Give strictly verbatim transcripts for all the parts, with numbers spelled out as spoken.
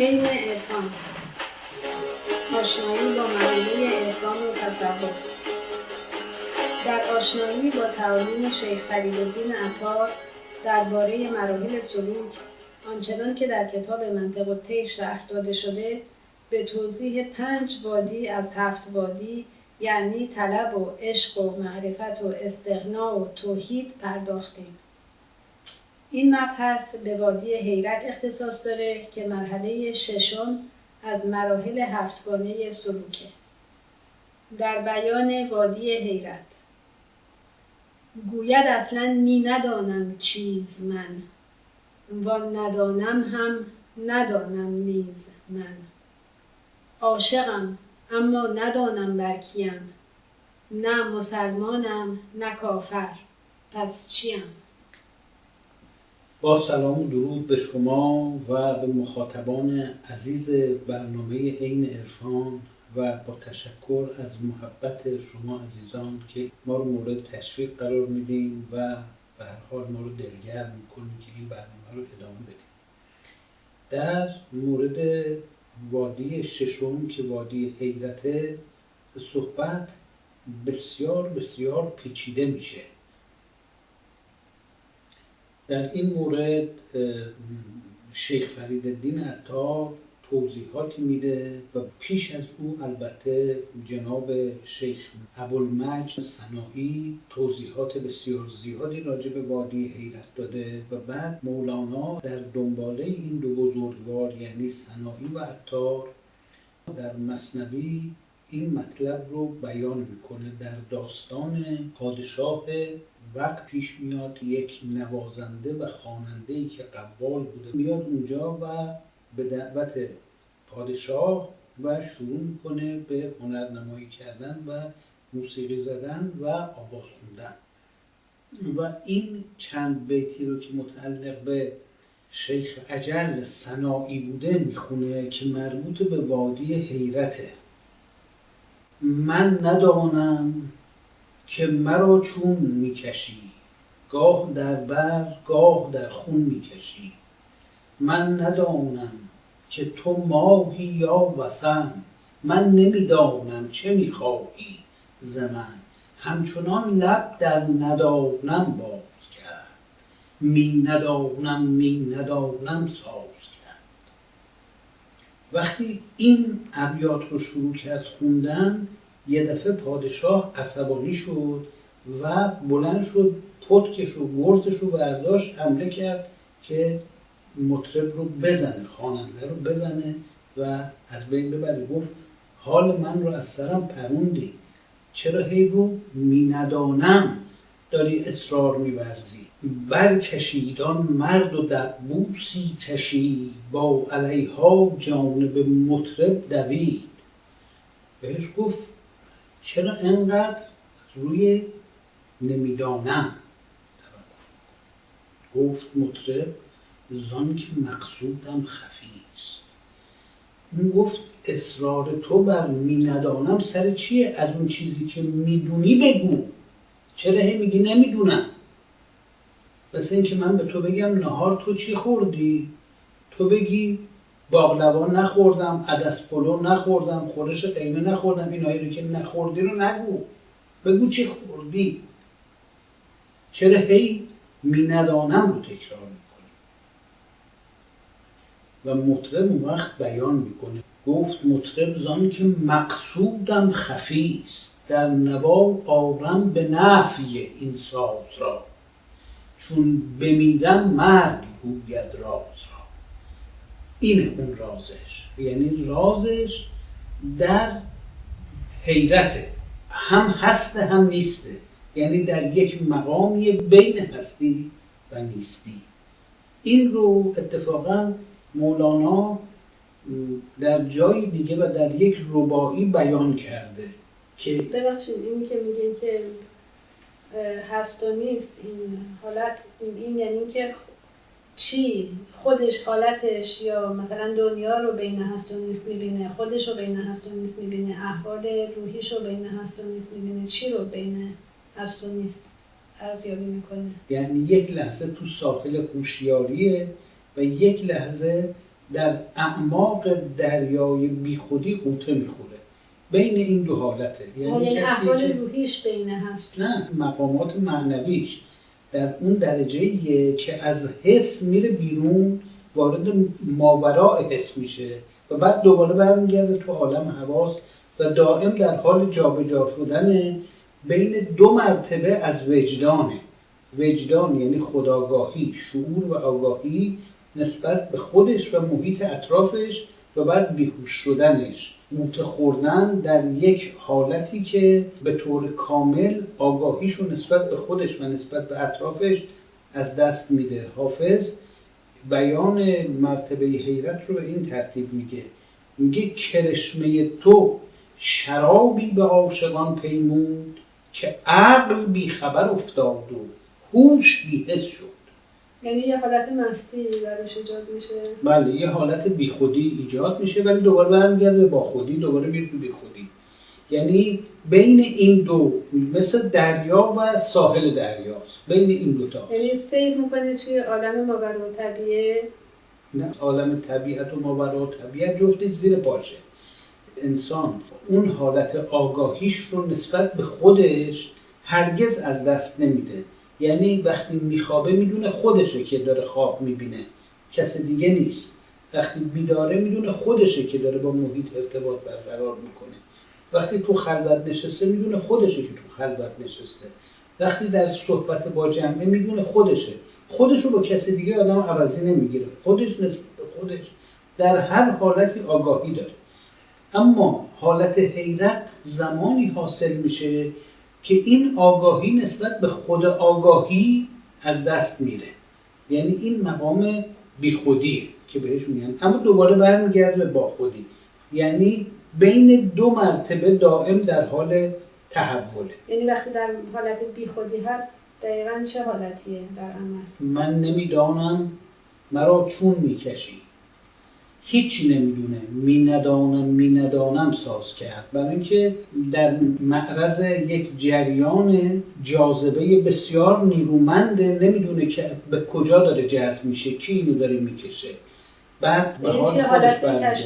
حین عرفان، آشنایی با معانی عرفان و تصوف. در آشنایی با تعالیم شیخ فریدالدین عطار درباره مراحل سلوک، آنچنان که در کتاب منطق الطیر شرح داده شده، به توضیح پنج وادی از هفت وادی، یعنی طلب و عشق و معرفت و استغنا و توحید پرداختیم. این مبحث به وادی حیرت اختصاص داره که مرحله ششم از مراحل هفتگانه سلوکه. در بیان وادی حیرت گوید اصلاً می ندانم چیز من، وان ندانم هم ندانم نیز من. عاشقم اما ندانم بر کیم، نه مسلمانم نه کافر پس چیم. با سلام و درود به شما و به مخاطبان عزیز برنامه عین عرفان و با تشکر از محبت شما عزیزان که ما رو مورد تشویق قرار میدین و به هر حال ما رو دلگرم میکنین که این برنامه رو ادامه بدیم. در مورد وادی ششم که وادی حیرته، صحبت بسیار بسیار پیچیده میشه. در این مورد شیخ فریدالدین عطار توضیحاتی میده و پیش از او البته جناب شیخ ابوالمجد سنایی توضیحات بسیار زیادی راجع به وادی حیرت داده و بعد مولانا در دنباله این دو بزرگوار یعنی سنایی و عطار در مثنوی این مطلب رو بیان میکنه. در داستان پادشاه وقت پیش میاد، یک نوازنده و خواننده‌ای که قوال بوده میاد اونجا و به دعوت پادشاه و شروع میکنه به هنرنمایی کردن و موسیقی زدن و آواز خوندن. و این چند بیتی رو که متعلق به شیخ اجل سنایی بوده میخونه که مربوط به وادی حیرته. من ندانم که مرا چون میکشی، گاه در بر گاه در خون میکشی. من ندانم که تو ماهی یا وثن، من نمیدانم چه میخواهی ز من. همچنان لب در ندانم باز کرد، می ندانم می ندانم ساز کرد. وقتی این ابیات رو شروع کرد خوندن، یه دفعه پادشاه عصبانی شد و بلند شد، پتکش و گرزش رو برداشت، حمله کرد که مطرب رو بزنه، خواننده رو بزنه و از بین ببره. گفت حال من رو از سرم پروندی، چرا هی رو می ندانم داری اصرار می‌ورزی؟ برکشیدان مرد و دبوسی کشید، با علیها جانب مطرب دوید. بهش گفت چرا انقدر روی نمیدانم؟ گفت مطرب زان که مقصودم خفیست. اون گفت اصرار تو بر می ندانم سر چیه؟ از اون چیزی که میدونی بگو، چرا هی میگی نمیدونم؟ مثل این که من به تو بگم نهار تو چی خوردی؟ تو بگی باقلوا نخوردم، عدس پلو نخوردم، خورش قیمه نخوردم. اینایی رو که نخوردی رو نگو، بگو چی خوردی. چرا هی می ندانم رو تکرار میکنی؟ و مطرب اون وقت بیان میکنه. گفت مطرب زان که مقصودم خفیست، در نوا آورم به نفی این ساز را. چون بمیرم مرگ گوید راز را. اینه اون رازش، یعنی رازش در حیرته، هم هست هم نیسته، یعنی در یک مقامی بین هستی و نیستی. این رو اتفاقا مولانا در جای دیگه و در یک رباعی بیان کرده که ببخشید این که میگه که هست و نیست، این حالت این یعنی که چی خودش حالتش یا مثلا دنیا رو بین هست و نیست میبینه، خودش رو بین هست و نیست میبینه، احوال روحیش رو بین هست و نیست میبینه، چی رو بین هست و نیست ارزیابی میکنه. یعنی یک لحظه تو ساحل هوشیاریه و یک لحظه در اعماق دریای بیخودی غوطه میخوره. بین این دو حالته، یعنی احوال روحیش بینه هست، نه مقامات معنویش در اون درجه‌ایه که از حس میره بیرون، وارد ماوراء حس میشه و بعد دوباره برمیگرده تو عالم حواس و دائم در حال جابجا شدن بین دو مرتبه از وجدانه. وجدان یعنی خودآگاهی، شعور و آگاهی نسبت به خودش و محیط اطرافش و بعد بیهوش شدنش، موت خوردن در یک حالتی که به طور کامل آگاهیشو نسبت به خودش و نسبت به اطرافش از دست میده. حافظ بیان مرتبه حیرت رو به این ترتیب میگه، میگه کرشمه تو شرابی به عاشقان پیمود که عقل بیخبر افتاد و هوش بی‌حس شد. یعنی یه حالت مستی درش ایجاد میشه؟ بله، یه حالت بیخودی ایجاد میشه ولی دوباره برمیگرده با خودی، دوباره میره تو بیخودی. یعنی بین این دو، مثل دریا و ساحل دریاست، بین این دو تاست. یعنی سیر میکنه توی عالم ماوراء طبیعه؟ نه، عالم طبیعت و ماوراء طبیعت جفتش زیر پاشه. انسان اون حالت آگاهیش رو نسبت به خودش هرگز از دست نمیده. یعنی وقتی میخوابه میدونه خودشه که داره خواب میبینه، کس دیگه نیست. وقتی بیداره میدونه خودشه که داره با محیط ارتباط برقرار میکنه. وقتی تو خلوت نشسته میدونه خودشه که تو خلوت نشسته. وقتی در صحبت با جمعه میدونه خودشه. خودش رو با کس دیگه آدم عوضی نمیگیره. خودش نسبت به خودش در هر حالتی آگاهی داره. اما حالت حیرت زمانی حاصل میشه که این آگاهی نسبت به خود آگاهی از دست میره. یعنی این مقام بیخودیه که بهش میگن، اما دوباره برمیگرده با خودی. یعنی بین دو مرتبه دائم در حال تحوله. یعنی وقتی در حالت بیخودی هست دقیقاً چه حالتیه در عمل؟ من نمیدانم مرا چون میکشی، هیچی نمیدونه، می ندانم می ندانم ساز کرد. برای اینکه در معرض یک جریان جاذبه بسیار نیرومنده، نمیدونه که به کجا داره جذب میشه، کی اینو داره میکشه. بعد به حال خودش برمیگرده.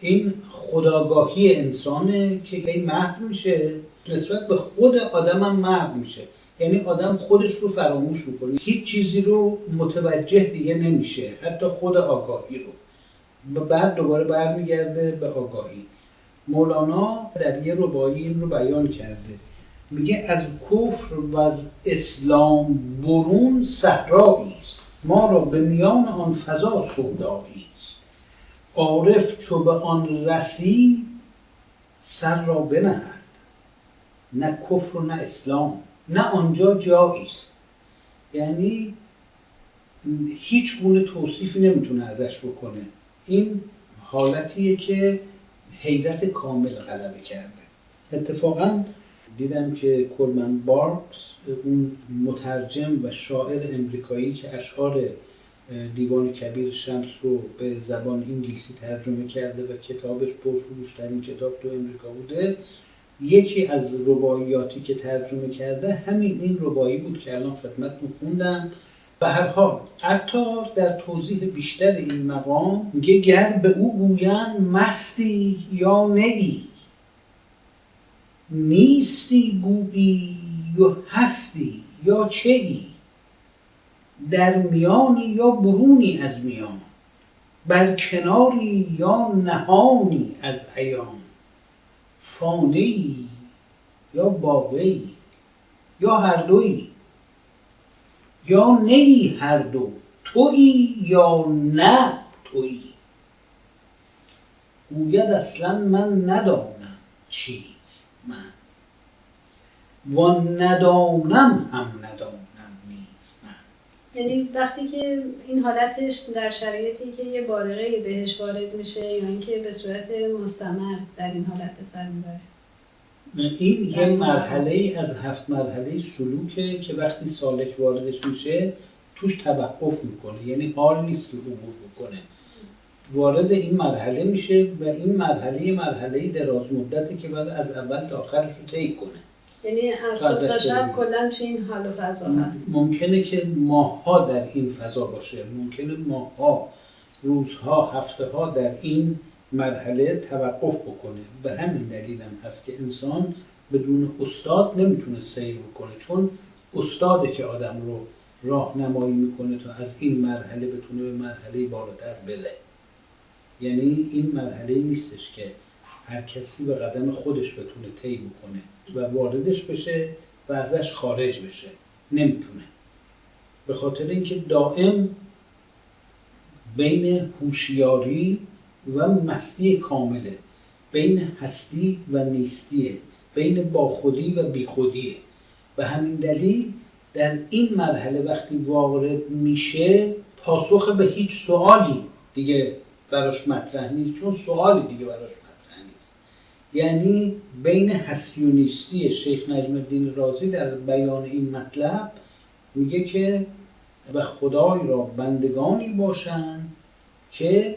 این خودآگاهی انسانه که هی محو میشه، نسبت به خود آدمم محو میشه. یعنی آدم خودش رو فراموش میکنه، هیچ چیزی رو متوجه دیگه نمیشه، حتی خود آگاهی رو. و بعد دوباره برمیگرده به آگاهی. مولانا در یه ربایی این رو بیان کرده، میگه از کفر و از اسلام برون صحرایی است، ما را به میان آن فضا سودایی است. عارف چو به آن رسی سر را بنهد، نه کفر و نه اسلام، نه آنجا جایی است. یعنی هیچ گونه توصیفی نمیتونه ازش بکنه. این حالتیه که حیرت کامل غلبه کرده. اتفاقا دیدم که کولمن بارکس، اون مترجم و شاعر امریکایی که اشعار دیوان کبیر شمس رو به زبان انگلیسی ترجمه کرده و کتابش پرفروش‌ترین کتاب تو امریکا بوده، یکی از رباعیاتی که ترجمه کرده همین این رباعی بود که الان خدمتتون خوندم. به هر حال عطار در توضیح بیشتر این مقام میگه گر به او گویند مستی یا نهی، نیستی گویی یا هستی یا چه ای، در میانی یا برونی از میان، بر کناری یا نهانی از عیان، فانی یا باقی یا هر دوی، یا نی هر دو، توی یا نه توی. گوید اصلا من ندانم چیز من، و ندانم هم ندانم نیز من. یعنی وقتی که این حالتش در شرایطی که یه بارقه بهش وارد میشه یا اینکه به صورت مستمر در این حالت به سر میبره، این یه مرحله از هفت مرحله سلوکه که وقتی سالک واردش میشه توش توقف میکنه. یعنی حال نیست که عبور بکنه، وارد این مرحله میشه و این مرحله مرحله دراز مدته که بعد از اول تا آخرش رو طی کنه. یعنی از صبح تا شب کلا تو این حال و فضا هست. ممکنه که ماه‌ها در این فضا باشه، ممکنه ماه‌ها روزها، هفتهها در این مرحله توقف بکنه. و همین دلیل هم هست که انسان بدون استاد نمیتونه سیر بکنه، چون استاده که آدم رو راهنمایی میکنه تا از این مرحله بتونه به مرحله بالاتر بره. یعنی این مرحله نیستش که هر کسی به قدم خودش بتونه طی بکنه و واردش بشه و ازش خارج بشه، نمیتونه. به خاطر اینکه دائم بین هوشیاری و مستی کامله، بین هستی و نیستیه، بین باخودی و بیخودیه. و همین دلیل در این مرحله وقتی وارد میشه پاسخ به هیچ سوالی دیگه براش مطرح نیست، چون سوالی دیگه براش مطرح نیست. یعنی بین هستی و نیستی. شیخ نجم الدین رازی در بیان این مطلب میگه که و خدای را بندگانی باشن که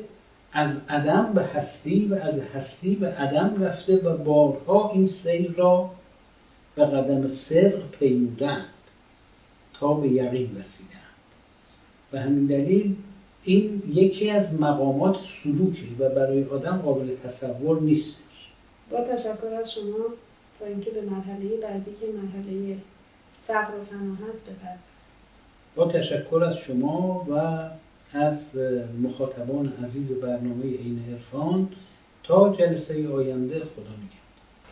از عدم به هستی و از هستی به عدم رفته و بارها این سیر را به قدم صدق پیمودند تا به یقین رسیدند. و همین دلیل این یکی از مقامات سلوکی و برای آدم قابل تصور نیستش. با تشکر از شما تا اینکه به مرحله بعدی که مرحله فقر و فنا هست بپردازیم. با تشکر از شما و از مخاطبان عزیز برنامه عین عرفان تا جلسه آینده. خدا نگهدار.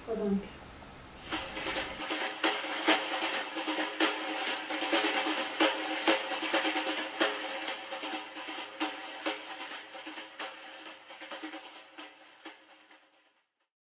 خدا نگهدار.